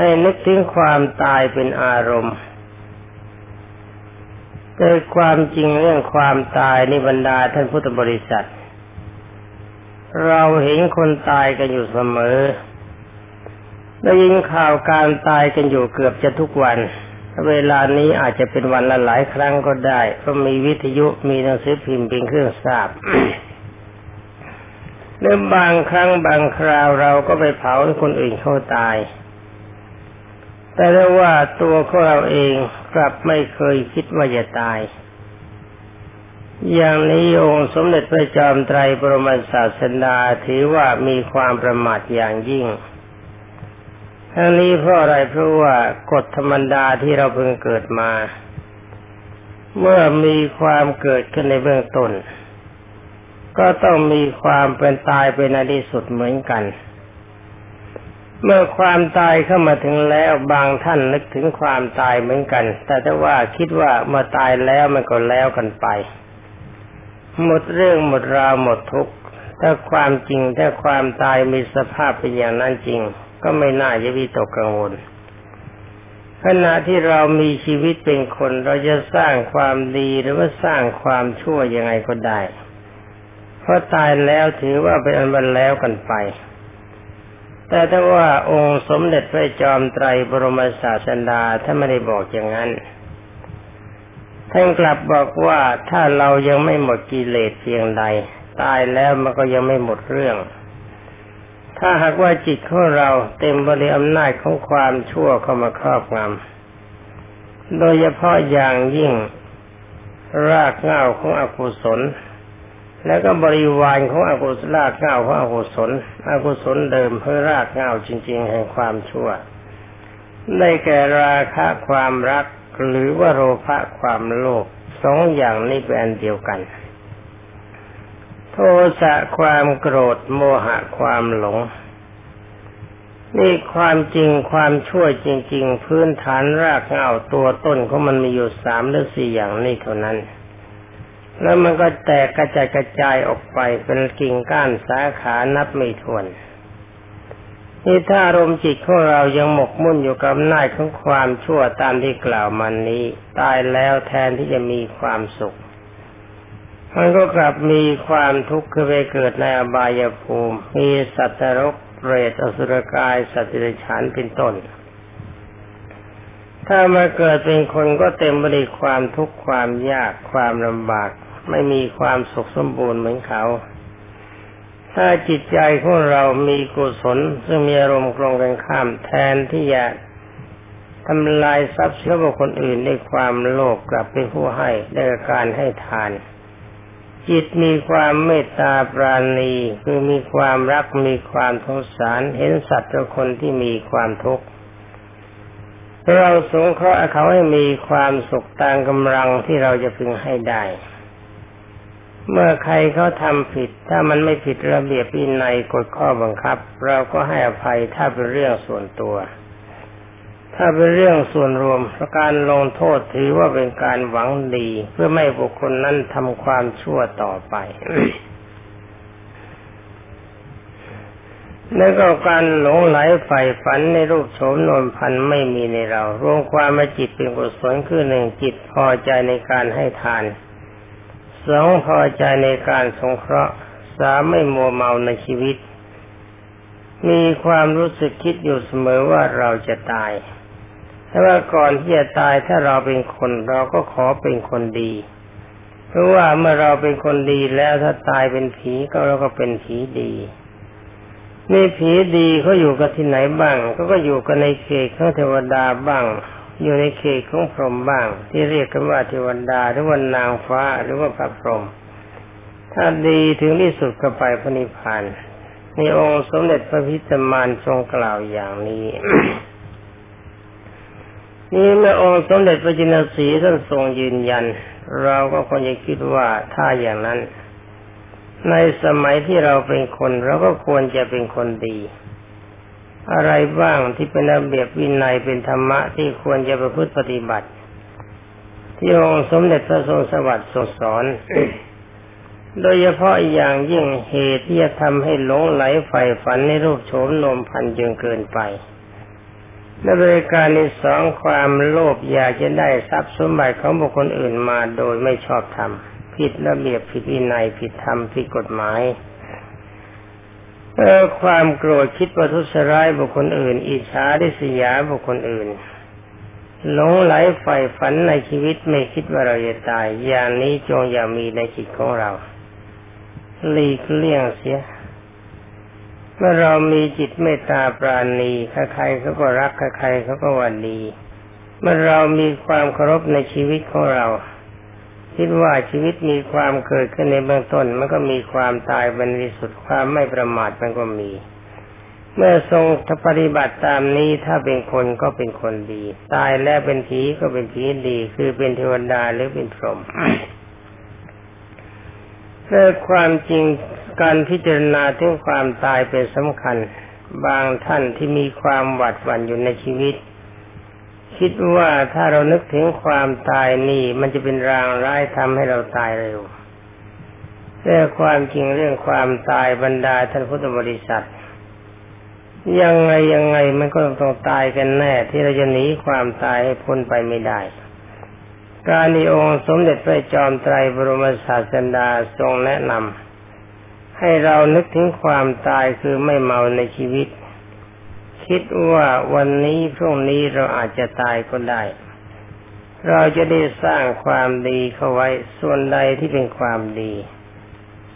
ให้นึกถึงความตายเป็นอารมณ์โดยความจริงเรื่องความตายในบรรดาท่านพุทธบริษัทเราเห็นคนตายกันอยู่เสมอได้ยินข่าวการตายกันอยู่เกือบจะทุกวันเวลานี้อาจจะเป็นวันละหลายครั้งก็ได้เพราะมีวิทยุมีหนังสือพิมพ์เป็นเครื่องทราบ และบางครั้งบางคราวเราก็ไปเผาคนอื่นเขาตายแต่ว่าตัวของเราเองกลับไม่เคยคิดว่าจะตายอย่างนี้องค์สมเด็จพระจอมไตรบรมศาสดาถือว่ามีความประมาทอย่างยิ่งทั้งนี้เพราะอะไรเพราะว่ากฎธรรมดาที่เราเพิ่งเกิดมาเมื่อมีความเกิดขึ้นในเบื้องต้นก็ต้องมีความเป็นตายเป็นในที่สุดเหมือนกันเมื่อความตายเข้ามาถึงแล้วบางท่านนึกถึงความตายเหมือนกันแต่ถ้าว่าคิดว่าเมื่อตายแล้วมันก็แล้วกันไปหมดเรื่องหมดราวหมดทุกข์ถ้าความจริงถ้าความตายมีสภาพเป็นอย่างนั้นจริงก็ไม่น่าจะวิตกกังวลขณะที่เรามีชีวิตเป็นคนเราจะสร้างความดีหรือว่าสร้างความชั่วยังไงก็ได้เพราะตายแล้วถือว่าเป็นอันวันแล้วกันไปแต่ถ้าว่าองค์สมเด็จพระจอมไตรบรมศาสดาท่านไม่ได้บอกอย่างนั้นท่านกลับบอกว่าถ้าเรายังไม่หมดกิเลสเพียงใดตายแล้วมันก็ยังไม่หมดเรื่องถ้าหากว่าจิตของเราเต็มบริอำนาจของความชั่วเข้ามาครอบงำโดยเฉพาะอย่างยิ่งรากเหง้าของอกุศลและก็บริวารของอกุศลรากเหง้าของอกุศลเดิมเพื่อรากเหง้าจริงๆแห่งความชั่วได้แก่ราคะความรักหรือว่าโลภะความโลภสองอย่างนี้เป็นอันเดียวกันโทสะความโกรธโมหะความหลงนี่ความจริงความชั่วจริงๆพื้นฐานรากเหง้าตัวต้นของมันมีอยู่3หรือ4อย่างนี้เท่านั้นแล้วมันก็แตกกระจายออกไปเป็นกิ่งก้านสาขานับไม่ถ้วนนี่ถ้าอารมณ์จิตของเรายังหมกมุ่นอยู่กับอำนาจของความชั่วตามที่กล่าวมานี้ตายแล้วแทนที่จะมีความสุขมันก็กลับมีความทุกข์คือไปเกิดในอบายภูมิมีสัตว์นรกเปรตอสุรกายสัตว์เดรัจฉานเป็นต้นถ้ามาเกิดเป็นคนก็เต็มไปด้วยความทุกข์ความยากความลำบากไม่มีความสุขสมบูรณ์เหมือนเขาถ้าจิตใจของเรามีกุศลซึ่งมีอารมณ์ตรงกันข้ามแทนที่จะทำลายทรัพย์สินของคนอื่นด้วยความโลภกลับเป็นผู้ให้ด้วยการให้ทานจิตมีความเมตตาปราณีคือมีความรักมีความสงสารเห็นสัตว์ทุกคนที่มีความทุกข์เราสงเคราะห์เขาให้มีความสุขตามกำลังที่เราจะพึงให้ได้เมื่อใครเขาทำผิดถ้ามันไม่ผิดระเบียบวินัยกฎข้อบังคับเราก็ให้อภัยถ้าเป็นเรื่องส่วนตัวถ้าเป็นเรื่องส่วนรวมการลงโทษถือว่าเป็นการหวังดีเพื่อไม่ให้บุคคลนั้นทำความชั่วต่อไป แล้วก็การหลงไหลใฝ่ฝันในรูปโฉมนวลพันธ์ไม่มีในเรารวมความว่าจิตเป็นกุศลคือ1จิตพอใจในการให้ทาน2พอใจในการสงเคราะห์3ไม่มัวเมาในชีวิตมีความรู้สึกคิดอยู่เสมอว่าเราจะตายแต่ว่าก่อนที่จะตายถ้าเราเป็นคนเราก็ขอเป็นคนดีเพราะว่าเมื่อเราเป็นคนดีแล้วถ้าตายเป็นผีก็เราก็เป็นผีดีนี่ผีดีเขาอยู่กันที่ไหนบ้างเขาก็อยู่กันในเขตของเทวดาบ้างอยู่ในเขตของพรหมบ้างที่เรียกกันว่าเทวดาหรือว่านางฟ้าหรือว่าพระพรหมถ้าดีถึงที่สุดก็ไปพระนิพพานในองค์สมเด็จพระพิตมานทรงกล่าวอย่างนี้ นี่เมื่อองค์สมเด็จพระจินสีท่านทรงยืนยันเราก็ควรจะคิดว่าถ้าอย่างนั้นในสมัยที่เราเป็นคนเราก็ควรจะเป็นคนดีอะไรบ้างที่เป็นระเบียบวินัยเป็นธรรมะที่ควรจะประพฤติปฏิบัติที่องค์สมเด็จพระทรงสวัสดิ์ทรงสอน โดยเฉพาะอย่างยิ่งเหตุที่จะทำให้หลงไหลใฝ่ฝันในรูปโฉมนมพันธ์จนเกินไป และบริการที่สองความโลภอยากจะได้ทรัพย์สมบัติของบุคคลอื่นมาโดยไม่ชอบธรรมผิดระเบียบผิดวินัยผิดธรรมผิดกฎหมายความโกรธคิดประทุษร้ายบุคคลอื่นอิจฉาริษยาบุคคลอื่นหลงไหลใฝ่ฝันในชีวิตไม่คิดว่าเราจะตายอย่างนี้จงอย่ามีในจิตของเราหลีกเลี่ยงเสียเมื่อเรามีจิตเมตตาปราณีใครๆเขาก็รักใครๆเขาก็หวั่นดีเมื่อเรามีความเคารพในชีวิตของเราคิดว่าชีวิตมีความเกิดขึ้นในเบื้องต้นมันก็มีความตายเป็นที่สุดความไม่ประมาทมันก็มีเมื่อทรงปฏิบัติตามนี้ถ้าเป็นคนก็เป็นคนดีตายแล้วเป็นผีก็เป็นผีดีคือเป็นเทวดาหรือเป็นพรหมเรื่องความจริงการพิจารณาถึงความตายเป็นสำคัญบางท่านที่มีความหวาดหวั่นอยู่ในชีวิตคิดว่าถ้าเรานึกถึงความตายนี่มันจะเป็นรางร้ายทำให้เราตายเร็วแต่ความจริงเรื่องความตายบรรดาท่านพุทธบริษัทยังไงมันก็ต้องตายกันแน่ที่เราจะหนีความตายให้พ้นไปไม่ได้การที่องค์สมเด็จพระจอมไตรบรมศาสดาทรงแนะนำให้เรานึกถึงความตายคือไม่เมาในชีวิตคิดว่าวันนี้พรุ่งนี้เราอาจจะตายก็ได้เราจะได้สร้างความดีเข้าไว้ส่วนใดที่เป็นความดี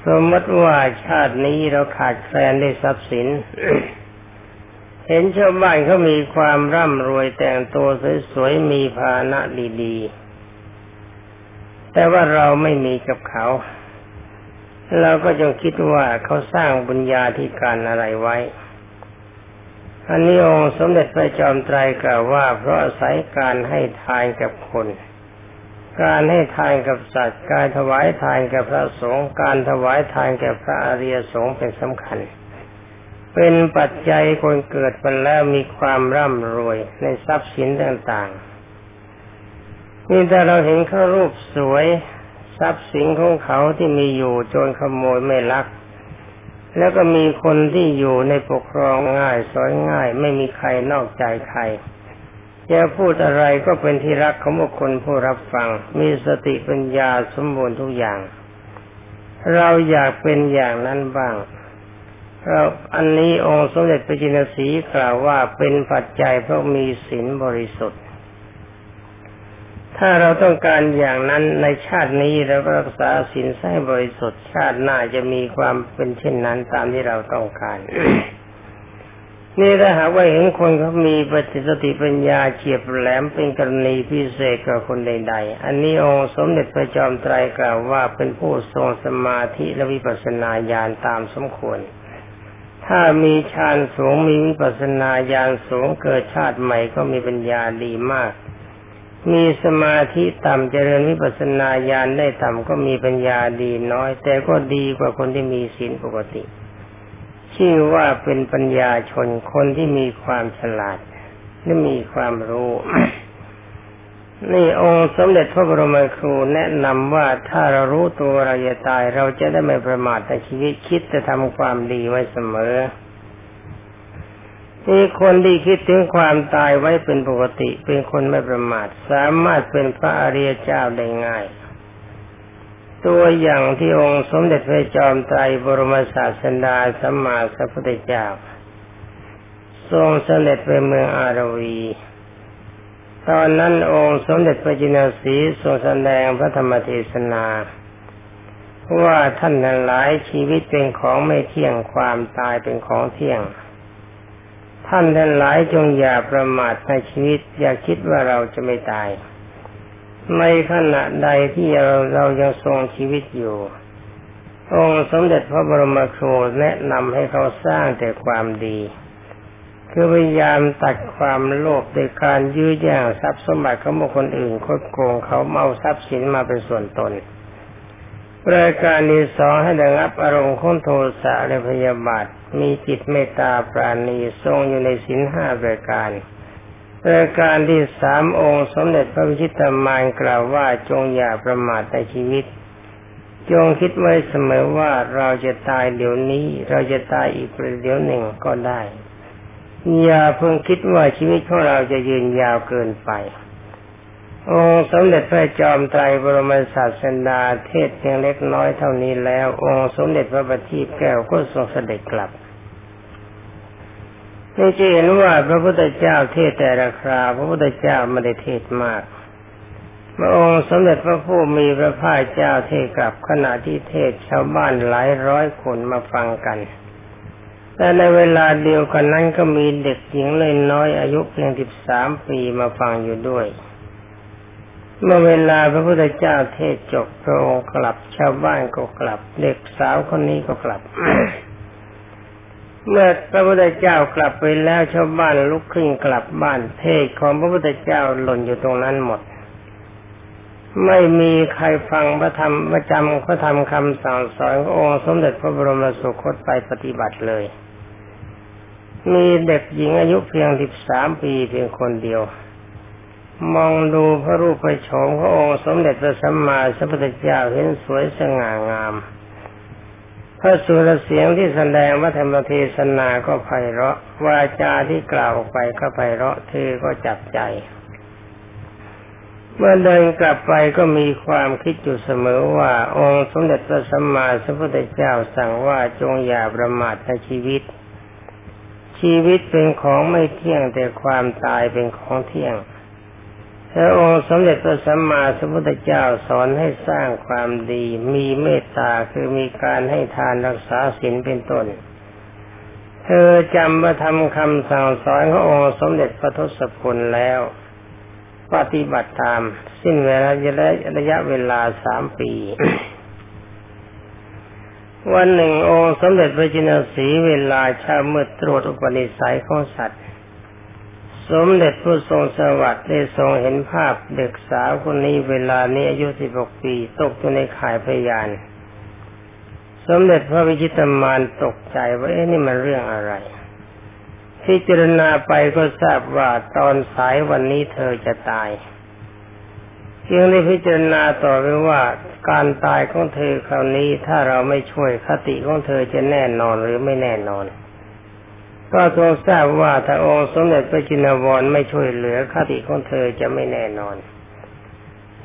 สมมติว่าชาตินี้เราขาดแคลนได้ทรัพย์สิน เห็นชาวบ้านเขามีความร่ำรวยแต่งตัวสวยๆมีภาณะดีๆแต่ว่าเราไม่มีกับเขาเราก็จงคิดว่าเขาสร้างบุญญาธิการอะไรไว้อันนี้องค์สมเด็จพระจอมไตรกล่าวว่าเพราะอาศัยการให้ทานกับคนการให้ทานกับสัตว์การถวายทานกับพระสงฆ์การถวายทานแก่พระอริยสงฆ์เป็นสำคัญเป็นปัจจัยคนเกิดมาแล้วมีความร่ำรวยในทรัพย์สินต่างๆนี่ถ้าเราเห็นเขารูปสวยทรัพย์สินของเขาที่มีอยู่โจรขโมยไม่ลักแล้วก็มีคนที่อยู่ในปกครองง่ายสอยง่ายไม่มีใครนอกใจใครจะพูดอะไรก็เป็นที่รักของบุคคลผู้รับฟังมีสติปัญญาสมบูรณ์ทุกอย่างเราอยากเป็นอย่างนั้นบ้างเราอันนี้องค์สมเด็จพระจินสีห์กล่าวว่าเป็นปัจจัยเพราะมีศีลบริสุทธิ์ถ้าเราต้องการอย่างนั้นในชาตินี้เรารักษาศีลให้บริสุทธิ์ชาติหน้าจะมีความเป็นเช่นนั้นตามที่เราต้องการ นี่ถ้าหากว่าเห็นคนเขามีปฏิสติปัญญาเฉียบแหลมเป็นกรณีพิเศษกว่าคนใดๆอันนี้องค์สมเด็จพระจอมไตรกล่าวว่าเป็นผู้ทรงสมาธิและวิปัสสนาญาณตามสมควรถ้ามีฌานสูงมีวิปัสสนาญาณสูงเกิดชาติใหม่ก็มีปัญญาดีมากมีสมาธิต่ำเจริญวิปัสสนาญาณได้ต่ำก็มีปัญญาดีน้อยแต่ก็ดีกว่าคนที่มีศีลปกติชื่อว่าเป็นปัญญาชนคนที่มีความฉลาดและมีความรู้ นี่องค์สมเด็จพระบรมครูแนะนำว่าถ้าเรารู้ตัวเราจะตายเราจะได้ไม่ประมาทในชีวิตคิดจะทำความดีไว้เสมอมีคนที่คิดถึงความตายไว้เป็นปกติเป็นคนไม่ประมาทสามารถเป็นพระอริยเจ้าได้ง่ายตัวอย่างที่องค์สมเด็จพระจอมไตรบรมศาสดาสัมมาสัพพุทธเจ้าทรงเสด็จไปเมืองอาราวีตอนนั้นองค์สมเด็จพระจินสีห์ทรงแสดงพระธรรมเทศนาว่าท่านทั้งหลายชีวิตเป็นของไม่เที่ยงความตายเป็นของเที่ยงท่านทั้งหลายจงอย่าประมาทในชีวิตอย่าคิดว่าเราจะไม่ตายในขณะใดที่เรายังทรงชีวิตอยู่องค์สมเด็จพระบรมครูแนะนำให้เขาสร้างแต่ความดีคือพยายามตัดความโลภโดยการยื้อแย่งทรัพย์สมบัติของบุคคลอื่นคดโกงเขาเอาทรัพย์สินมาเป็นส่วนตนรายการที่สองให้ระงับอารมณ์ของโทสะและพยาบาทมีจิตเมตตาปราณีทรงอยู่ในศีลห้ารายการรายการที่สามองค์สมเด็จพระวิชิตามานกล่าวว่าจงอย่าประมาทในชีวิตจงคิดไว้เสมอว่าเราจะตายเดี๋ยวนี้เราจะตายอีกเดี๋ยวหนึ่งก็ได้ อย่าเพิ่งคิดว่าชีวิตของเราจะยืนยาวเกินไปองค์สมเด็จพระจอมไตรบรมศาสดาเทศเพียงเล็กน้อยเท่านี้แล้วองค์สมเด็จพระบัณฑิตแก้วก็ทรงเสด็จกลับนี่จะเห็นว่าพระพุทธเจ้าเทศแต่ละคราวพระพุทธเจ้าไม่ได้เทศมากพระองค์สมเด็จพระผู้มีพระภาคเจ้าเทศกลับขณะที่เทศชาวบ้านหลายร้อยคนมาฟังกันแต่ในเวลาเดียวกันนั้นก็มีเด็กหญิงเล็กน้อยอายุเพียง13 ปีมาฟังอยู่ด้วยเมื่อเวลาพระพุทธเจ้าเทศจบพระองค์กลับชาวบ้านก็กลับเด็กสาวคนนี้ก็กลับ เมื่อพระพุทธเจ้ากลับไปแล้วชาวบ้านลุกขึ้นกลับบ้านเทศของพระพุทธเจ้าหล่นอยู่ตรงนั้นหมดไม่มีใครฟังพระธรรมประจำพระธรรมคำสั่งสอนขององค์สมเด็จพระบรมสุคตไปปฏิบัติเลยมีเด็กหญิงอายุเพียง13 ปีเพียงคนเดียวมองดูพระรูปพระโฉมขององค์สมเด็จพระสัมมาสัมพุทธเจ้าเห็นสวยสง่างามพระสุรเสียงที่แสดงพระธรรมเทศนาก็ไพเราะวาจาที่กล่าวออกไปก็ไพเราะเธอก็จับใจเมื่อเดินกลับไปก็มีความคิดอยู่เสมอว่าองค์สมเด็จพระสัมมาสัมพุทธเจ้าสั่งว่าจงอย่าประมาทในชีวิตเป็นของไม่เที่ยงแต่ความตายเป็นของเที่ยงพระองค์สมเด็จพระสัมมาสัมพุทธเจ้าสอนให้สร้างความดีมีเมตตาคือมีการให้ทานรักษาศีลเป็นต้นเธอจำพระธรรมคำสั่งสอนขององค์สมเด็จพระทศพลแล้วปฏิบัติตามสิ้นเวลาระยะเวลา3 ปี วันหนึ่งองค์สมเด็จพระจินสีเวลาเช้ามืดตรวจอุปนิสัยของสัตว์สมเด็จพระทรงสวัสดิ์ได้ทรงเห็นภาพเด็กสาวคนนี้เวลานี้อายุ16 ปีตกอยู่ในข่ายพยานสมเด็จพระวิชิตมารตกใจว่าเอ๊ะนี่มันเรื่องอะไรพิจารณาไปก็ทราบว่าตอนสายวันนี้เธอจะตายจึงได้พิจารณาต่อไปว่าการตายของเธอคราวนี้ถ้าเราไม่ช่วยคติของเธอจะแน่นอนหรือไม่แน่นอนก็ทรงทราบว่าถ้าองค์สมเด็จพระจินวรไม่ช่วยเหลือคติของเธอจะไม่แน่นอน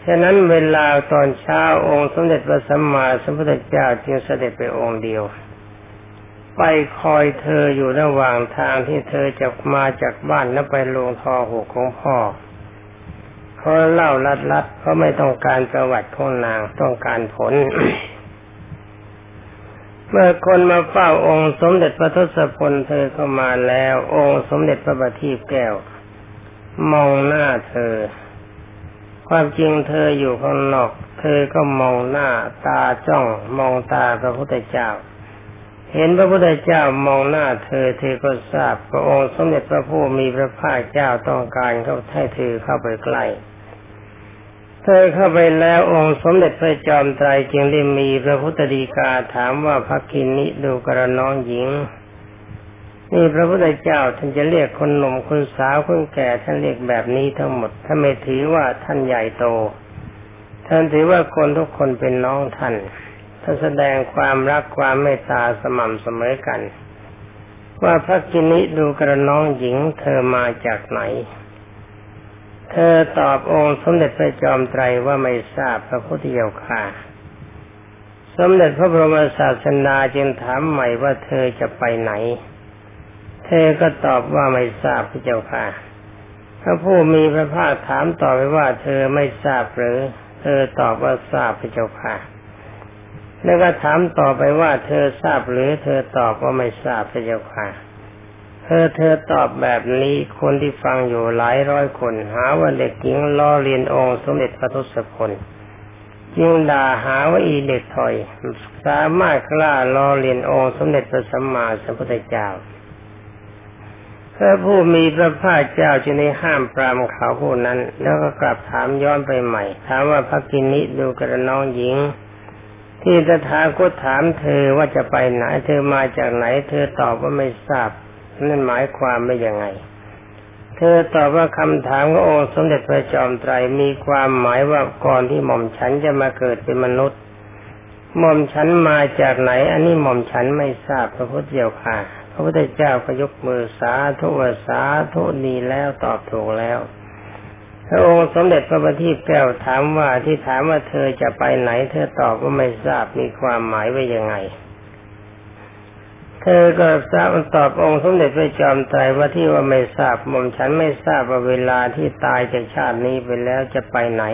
ฉะนั้นเวลาตอนเช้าองค์สมเด็จพระสัมมาสัมพุทธเจ้าจึงเสด็จไปองค์เดียวไปคอยเธออยู่ระหว่างทางที่เธอจะมาจากบ้านแล้วไปลงทอหกของพ่อเขาเล่าลัดๆเขาไม่ต้องการประวัติของนางต้องการผล เมื่อคนมาเฝ้าองค์สมเด็จพระทศพลเธอเข้ามาแล้วองค์สมเด็จพระบัณฑิตแก้วมองหน้าเธอความจริงเธออยู่ข้างนอกเธอก็มองหน้าตาจ้องมองตาพระพุทธเจ้าเห็นพระพุทธเจ้ามองหน้าเธอเธอก็ทราบพระองค์สมเด็จพระผู้มีพระภาคเจ้าต้องการเข้าให้เธอเข้าไปใกล้เธอเข้าไปแล้วองค์สมเด็จพระจอมไตรจึงได้มีพระพุทธดีกาถามว่าภักขินิดูกระน้องหญิงนี่พระพุทธเจ้าท่านจะเรียกคนหนุ่มคนสาวคนแก่ท่านเรียกแบบนี้ทั้งหมดท่านไม่ถือว่าท่านใหญ่โตท่านถือว่าคนทุกคนเป็นน้องท่านแสดงความรักความเมตตาสม่ำเสมอกันว่าพระกินิดูกระน้องหญิงเธอมาจากไหนเธอตอบองค์สมเด็จพระจอมไตรว่าไม่ทราบพระพุทธเจ้าค่ะสมเด็จพระบรมศาสดาจึงถามใหม่ว่าเธอจะไปไหนเธอก็ตอบว่าไม่ทราบพระเจ้าค่ะพระผู้มีพระภาคถามต่อไปว่าเธอไม่ทราบหรือเธอตอบว่าทราบพระเจ้าค่ะแล้วก็ถามต่อไปว่าเธอทราบหรือเธอตอบว่าไม่ทราบพระเจ้าค่ะเธอตอบแบบนี้คนที่ฟังอยู่หลายร้อยคนหาว่าเด็กหญิงล้อเลียนองค์สมเด็จพระทศพลยิ่งด่าหาว่าอีเด็กถอยสามารถกล้าล้อเลียนองค์สมเด็จพระสัมมาสัมพุทธเจ้าพระผู้มีพระภาคเจ้าจึงได้ห้ามปรามเขาผู้นั้นแล้วก็กลับถามย้อนไปใหม่ถามว่าภักขินิดูกระน้องหญิงที่ตถาคตถามเธอว่าจะไปไหนเธอมาจากไหนเธอตอบว่าไม่ทราบนั่นหมายความว่ายังไงเธอตอบว่าคำถามขององค์สมเด็จพระจอมไตรมีความหมายว่าก่อนที่หม่อมฉันจะมาเกิดเป็นมนุษย์หม่อมฉันมาจากไหนอันนี้หม่อมฉันไม่ทราบพระพุทธเจ้าค่ะพ ระพุทธเจ้าก็ยกมือสาธุว่าสาธุนี้แล้วตอบถูกแล้วพระองค์สมเด็จพระบัณฑิตแก้วถามว่าที่ถามว่าเธอจะไปไหนเธอตอบว่าไม่ทราบมีความหมายว่ายังไงเธอก็ทราบตอบองค์สมเด็จพระจอมไตรว่าที่ว่าไม่ทราบหม่อมฉันไม่ทราบว่าเวลาที่ตายจากชาตินี้ไปแล้วจะไปไหน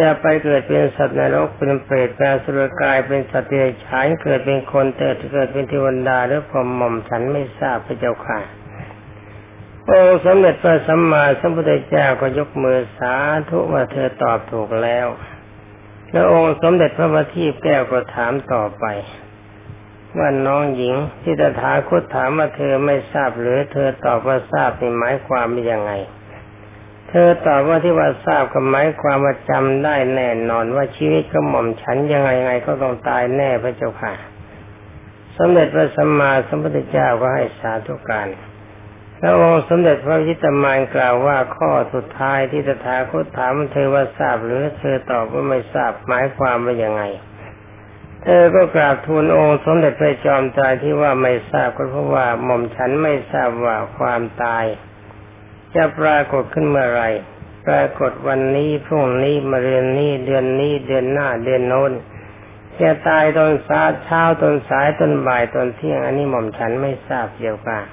จะไปเกิดเป็นสัตว์นรกเป็นเปรตเป็นอสุรกายเป็นสัตว์เดรัจฉานเกิดเป็นคนเกิดเป็นเทวดาหรือพรหมหม่อมฉันไม่ทราบพระเจ้าค่ะองค์สมเด็จพระสัมมาสัมพุทธเจ้าก็ยกมือสาธุว่าเธอตอบถูกแล้วแล้วองค์สมเด็จพระบัณฑิตแก้วก็ถามต่อไปว่าน้องหญิงที่ตถาคตถามว่าเธอไม่ทราบหรือเธอตอบว่าทราบเป็นหมายความเป็นยังไงเธอตอบว่าที่ว่าทราบกับหมายความว่าจำได้แน่นอนว่าชีวิตของหม่อมฉันยังไงก็ต้องตายแน่พระเจ้าค่ะสมเด็จพระสัมมาสัมพุทธเจ้าก็ให้สาธุการแล้วองค์สมเด็จพระวิชิตมารกล่าวว่าข้อสุดท้ายที่ตถาคตถามเธอว่าทราบหรือเธอตอบว่าไม่ทราบหมายความว่ายังไงเธอก็กราบทูลองค์สมเด็จพระจอมไตรที่ว่าไม่ทราบก็เพราะว่าหม่อมฉันไม่ทราบว่าความตายจะปรากฏขึ้นเมื่อไรปรากฏวันนี้พรุ่งนี้มะรืนนี้เดือนนี้เดือนหน้าเดือนโน้นจะตายตอนเช้าตอนสายตอนบ่ายตอนเที่ยงอันนี้หม่อมฉันไม่ทราบเดียวกัน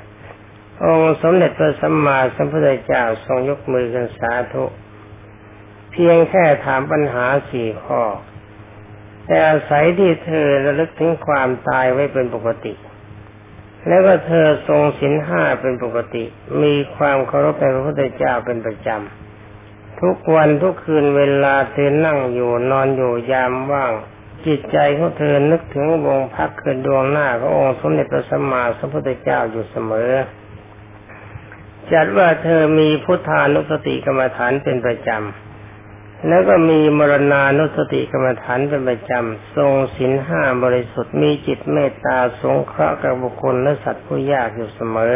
องค์สมเด็จพระสัมมาสัมพุทธเจ้าทรงยกมือกันสาธุเพียงแค่ถามปัญหา4ข้อแต่อาศัยที่เธอระลึกถึงความตายไว้เป็นปกติแล้วก็เธอทรงศีลห้าเป็นปกติมีความเคารพในพระพุทธเจ้าเป็นประจำทุกวันทุกคืนเวลาเธอนั่งอยู่นอนอยู่ยามว่างจิตใจของเธอนึกถึงวงพักคือดวงหน้าขององค์สมเด็จพระสัมมาสัมพุทธเจ้าอยู่เสมอจัดว่าเธอมีพุทธานุสติกรรมฐานเป็นประจำแล้วก็มีมรณานุสติกรรมฐานเป็นประจำทรงศีลห้าบริสุทธิ์มีจิตเมตตาสงเคราะห์กับบุคคลและสัตว์ผู้ยากอยู่เสมอ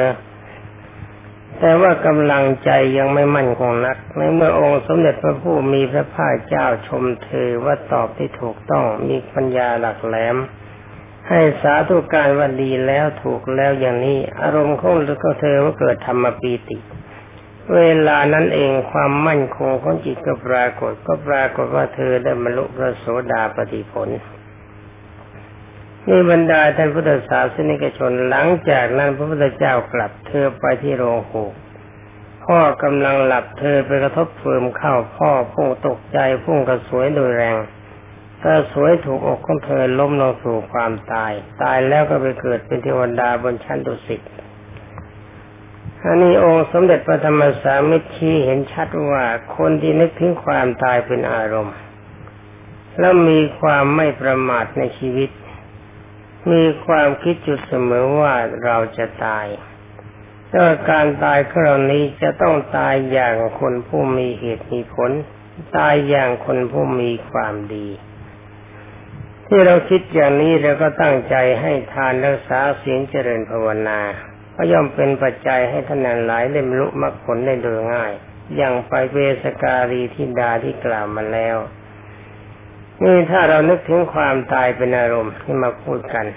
แต่ว่ากำลังใจยังไม่มั่นคงนักในเมื่อองค์สมเด็จพระผู้มีพระภาคเจ้าชมเธอว่าตอบที่ถูกต้องมีปัญญาหลักแหลมให้สาธุการว่าดีแล้วถูกแล้วอย่างนี้อารมณ์ของเธอว่าเกิดธรรมปีติเวลานั้นเองความมั่นคงของจิตก็ปรากฏว่าเธอได้บรรลุพระโสดาปัตติผลนี่บรรดาท่านพุทธศาสนิกชนหลังจากนั้นพระพุทธเจ้ากลับเธอไปที่โรงโหพ่อกำลังหลับเธอไปกระทบเฟิร์มเข้าพ่อพุ่งตกใจพุ่งกระสวยโดยแรงกระสวยถูกอกของเธอล้มลงสู่ความตายตายแล้วก็ไปเกิดเป็นเทวดาบนชั้นดุสิตอันนี้องค์สมเด็จพระธรรมสามิตรชี้เห็นชัดว่าคนที่นึกถึงความตายเป็นอารมณ์แล้วมีความไม่ประมาทในชีวิตมีความคิดอยู่เสมอว่าเราจะตายแต่การตายครั้งนี้จะต้องตายอย่างคนผู้มีเหตุมีผลตายอย่างคนผู้มีความดีที่เราคิดอย่างนี้เราก็ตั้งใจให้ทานรักษาศีลเจริญภาวนาก็ย่อมเป็นปัจจัยให้ท่านหลายได้บรรลุมรรคผลได้โดยง่ายอย่างไปเวสการีธิดาที่กล่าวมาแล้วนี่ถ้าเรานึกถึงความตายเป็นอารมณ์ที่มาพูดกัน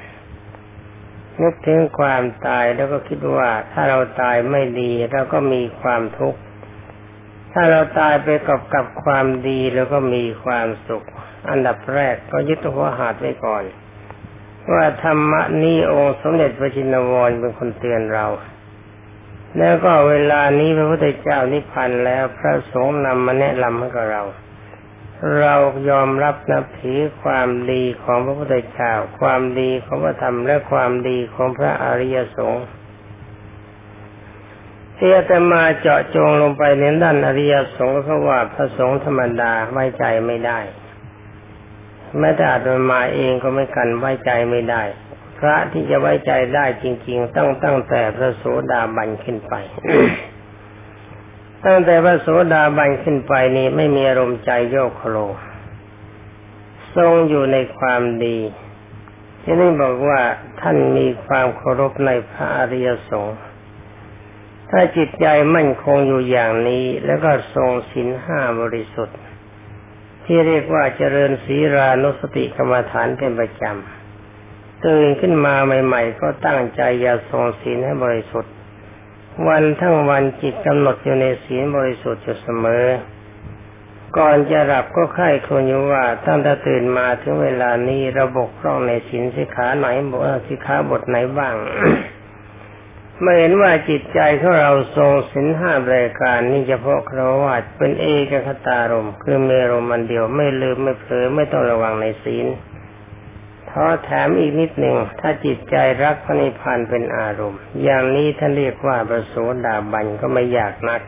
นึกถึงความตายแล้วก็คิดว่าถ้าเราตายไม่ดีเราก็มีความทุกข์ถ้าเราตายไปกับความดีแล้วก็มีความสุขอันดับแรกก็ยึดหัวหาดไว้ก่อนว่าธรรมะนี้องค์สมเด็จพระชินวรเป็นคนเตือนเราแล้วก็เวลานี้พระพุทธเจ้านิพพานแล้วพระสงฆ์นำมาแนะนำให้กับเรายอมรับนับถือความดีของพระพุทธเจ้าความดีของพระธรรมและความดีของพระอริยสงฆ์ที่จะมาเจาะจงลงไปในด้านอริยสงฆ์เพราะว่าพระสงฆ์ธรรมดาไว้ใจไม่ได้แม้แต่อาตมาเองก็ไม่กันไว้ใจไม่ได้พระที่จะไว้ใจได้จริงๆต้องตั้งแต่พระโสดาบันขึ้นไป ตั้งแต่พระโสดาบันขึ้นไปนี่ไม่มีอารมณ์ใจโยกโคลทรงอยู่ในความดีที่นี่บอกว่าท่านมีความเคารพในพระอริยสงฆ์ถ้าจิตใจมั่นคงอยู่อย่างนี้แล้วก็ทรงศีลห้าบริสุทธิ์ที่เรียกว่าเจริญศีลานุสติกรรมฐานเป็นประจำ ตื่นขึ้นมาใหม่ๆก็ตั้งใจอย่าทรงศีลให้บริสุทธิ์วันทั้งวันจิตกำหนดอยู่ในศีลบริสุทธิ์อยู่เสมอก่อนจะหลับก็ใคร่ครวญอยู่ว่าตั้งแต่ตื่นมาถึงเวลานี้ระบกพร่องในศีลสิกขาไหนบทสิกขาบทไหนบ้าง ไม่เห็นว่าจิตใจของเราทรงศีลห้ารายการนี่เฉพาะครวญเป็นเอกคตารมคือมีอารมณ์อันเดียวไม่ลืมไม่เผลอไม่ต้องระวังในศีลขอแถมอีกนิดหนึ่งถ้าจิตใจรักพระนิพพานเป็นอารมณ์อย่างนี้ท่านเรียกว่าพระโสดาบันก็ไม่ยากนัก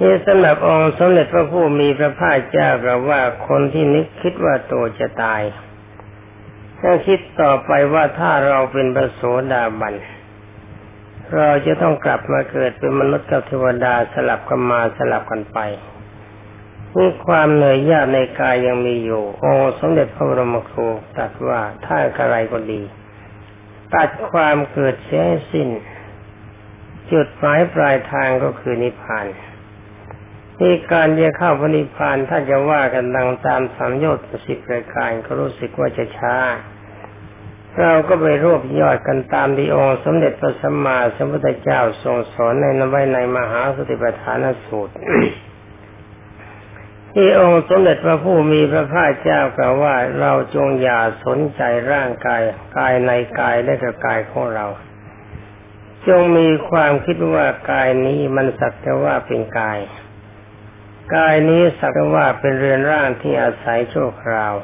นี่สำหรับองค์สมเด็จพระผู้มีพระภาคเจ้ากล่าวว่าคนที่นึกคิดว่าตัวจะตายถ้าคิดต่อไปว่าถ้าเราเป็นพระโสดาบันเราจะต้องกลับมาเกิดเป็นมนุษย์กับเทวดาสลับกันมาสลับกันไปนี่ความเหนื่อยยากในกายยังมีอยู่องค์สมเด็จพระบรมครูตรัสว่าถ้าอะไรก็ดีตัดความเกิดเสียให้สิ้นจุดหมายปลายทางก็คือนิพพานที่การจะเข้าพระนิพพานถ้าจะว่ากันดังตามสังโยชน์สิบรายการก็รู้สึกว่าจะช้าเราก็ไปรวบยอดกันตามที่องค์สมเด็จพระสัมมาสัมพุทธเจ้าทรงสอนในมหาสติปัฏฐานสูตรที่องค์สมเด็จพระผู้มีพระภาคเจ้ากล่าวว่าเราจงอย่าสนใจร่างกายกายในกายและกายของเราจงมีความคิดว่ากายนี้มันสักแต่ว่าเป็นกายกายนี้สักแต่ว่าเป็นเรือนร่างที่อาศัยชั่วคราว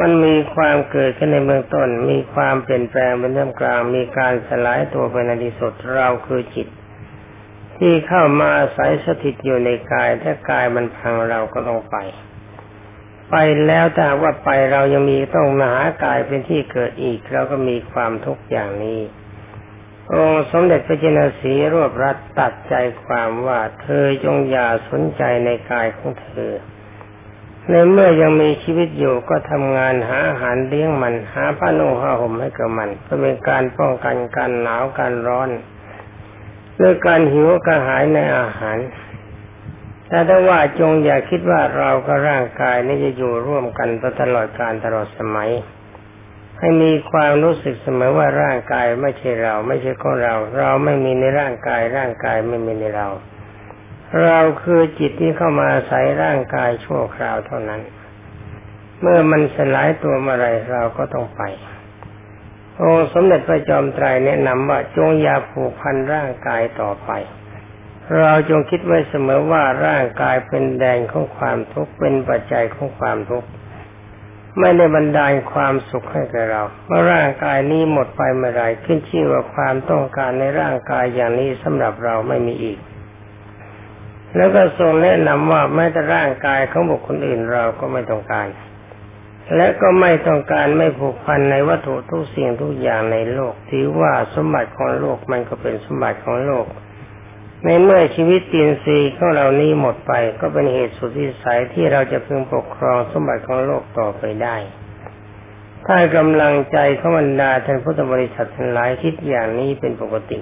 มันมีความเกิดขึ้นในเบื้องต้นมีความเปลี่ยนแปลงเป็นท่ามกลางมีการสลายตัวไปในที่สุดเราคือจิตที่เข้ามาอาศัยสถิตอยู่ในกายถ้ากายมันพังเราก็ต้องไปแล้วถ้าว่าไปเรายังมีต้องมาหากายเป็นที่เกิดอีกเราก็มีความทุกข์อย่างนี้องค์สมเด็จพระจินสีรวบรัดตัดใจความว่าเธอจงอย่าสนใจในกายของเธอในเมื่อยังมีชีวิตอยู่ก็ทำงานหาอาหารเลี้ยงมันหาผ้านุ่งผ้าห่มให้กับมันเพื่อเป็นการป้องกันการหนาวการร้อนด้วยการหิวกระหายในอาหารแต่ถ้าว่าจงอย่าคิดว่าเรากับร่างกายนี้จะอยู่ร่วมกันตลอดกาลตลอดสมัยให้มีความรู้สึกเสมอว่าร่างกายไม่ใช่เราไม่ใช่ของเราเราไม่มีในร่างกายร่างกายไม่มีในเราเราคือจิตที่เข้ามาอาศัยร่างกายชั่วคราวเท่านั้นเมื่อมันสลายตัวเมื่อไรเราก็ต้องไปองค์สมเด็จพระจอมไตรแนะนำว่าจงอย่าผูกพันร่างกายต่อไปเราจงคิดไว้เสมอว่าร่างกายเป็นแดนของความทุกข์เป็นปัจจัยของความทุกข์ไม่ได้บันดาลความสุขให้แก่เราเมื่อร่างกายนี้หมดไปเมื่อไรขึ้นชื่อว่าความต้องการในร่างกายอย่างนี้สำหรับเราไม่มีอีกแล้วก็ทรงแนะนำว่าแม้แต่ร่างกายของบุคคลอื่นเราก็ไม่ต้องการและก็ไม่ต้องการไม่ผูกพันในวัตถุทุกสิ่งทุกอย่างในโลกถือว่าสมบัติของโลกมันก็เป็นสมบัติของโลกในเมื่อชีวิตอินทรีย์ของเรานี้หมดไปก็เป็นเหตุสุดวิสัยที่เราจะพึงปกครองสมบัติของโลกต่อไปได้ถ้ากำลังใจของบรรดาท่านพุทธบริษัททั้งหลายคิดอย่างนี้เป็นปกติ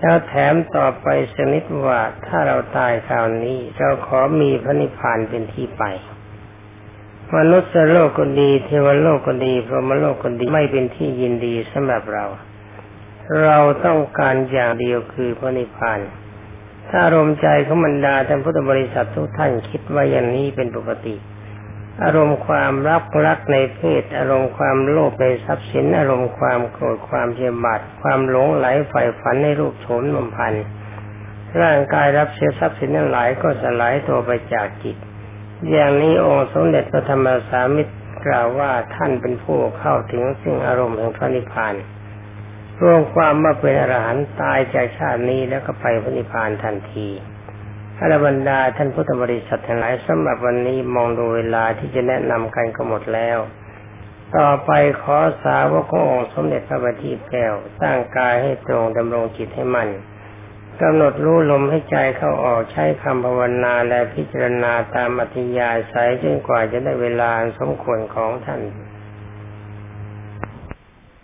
แล้วแถมต่อไปสนิทว่าถ้าเราตายคราวนี้เราขอมีพระนิพพานเป็นที่ไปมนุษย์โลกก็ดีเทวโลกก็ดีพรหมโลกก็ดีไม่เป็นที่ยินดีสำหรับเราเราต้องการอย่างเดียวคือพระนิพพานถ้าอารมณ์ใจของบรรดาท่านพุทธบริษัททุกท่านคิดว่าอย่างนี้เป็นปกติอารมณ์ความรักในเพศอารมณ์ความโลภในทรัพย์สินอารมณ์ความโกรธความเฉยบาดความหลงไหลใฝ่ฝันในรูปโฉมลมพันร่างกายรับเสียทรัพย์สินนั้นหลายก็สลายตัวไปจากจิตอย่างนี้องค์สมเด็จพระธรรมสามิตรกล่าวว่าท่านเป็นผู้เข้าถึงซึ่งอารมณ์แห่งพระนิพพานรวมความว่าเป็นอรหันต์ตายจากชาตินี้แล้วก็ไปพระนิพพานทันทีพระบรรดาท่านพุทธบริษัททั้งหลายสำหรับวันนี้มองดูเวลาที่จะแนะนำกันก็หมดแล้วต่อไปขอสาวกขององค์สมเด็จพระบัณฑิตแก้วสร้างกายให้ตรงดำรงจิตให้มั่นกำหนดรู้ลมให้ใจเข้าออกใช้คำภาวนาและพิจารณาตามอัธยาศัยจนกว่าจะได้เวลาสมควรของท่าน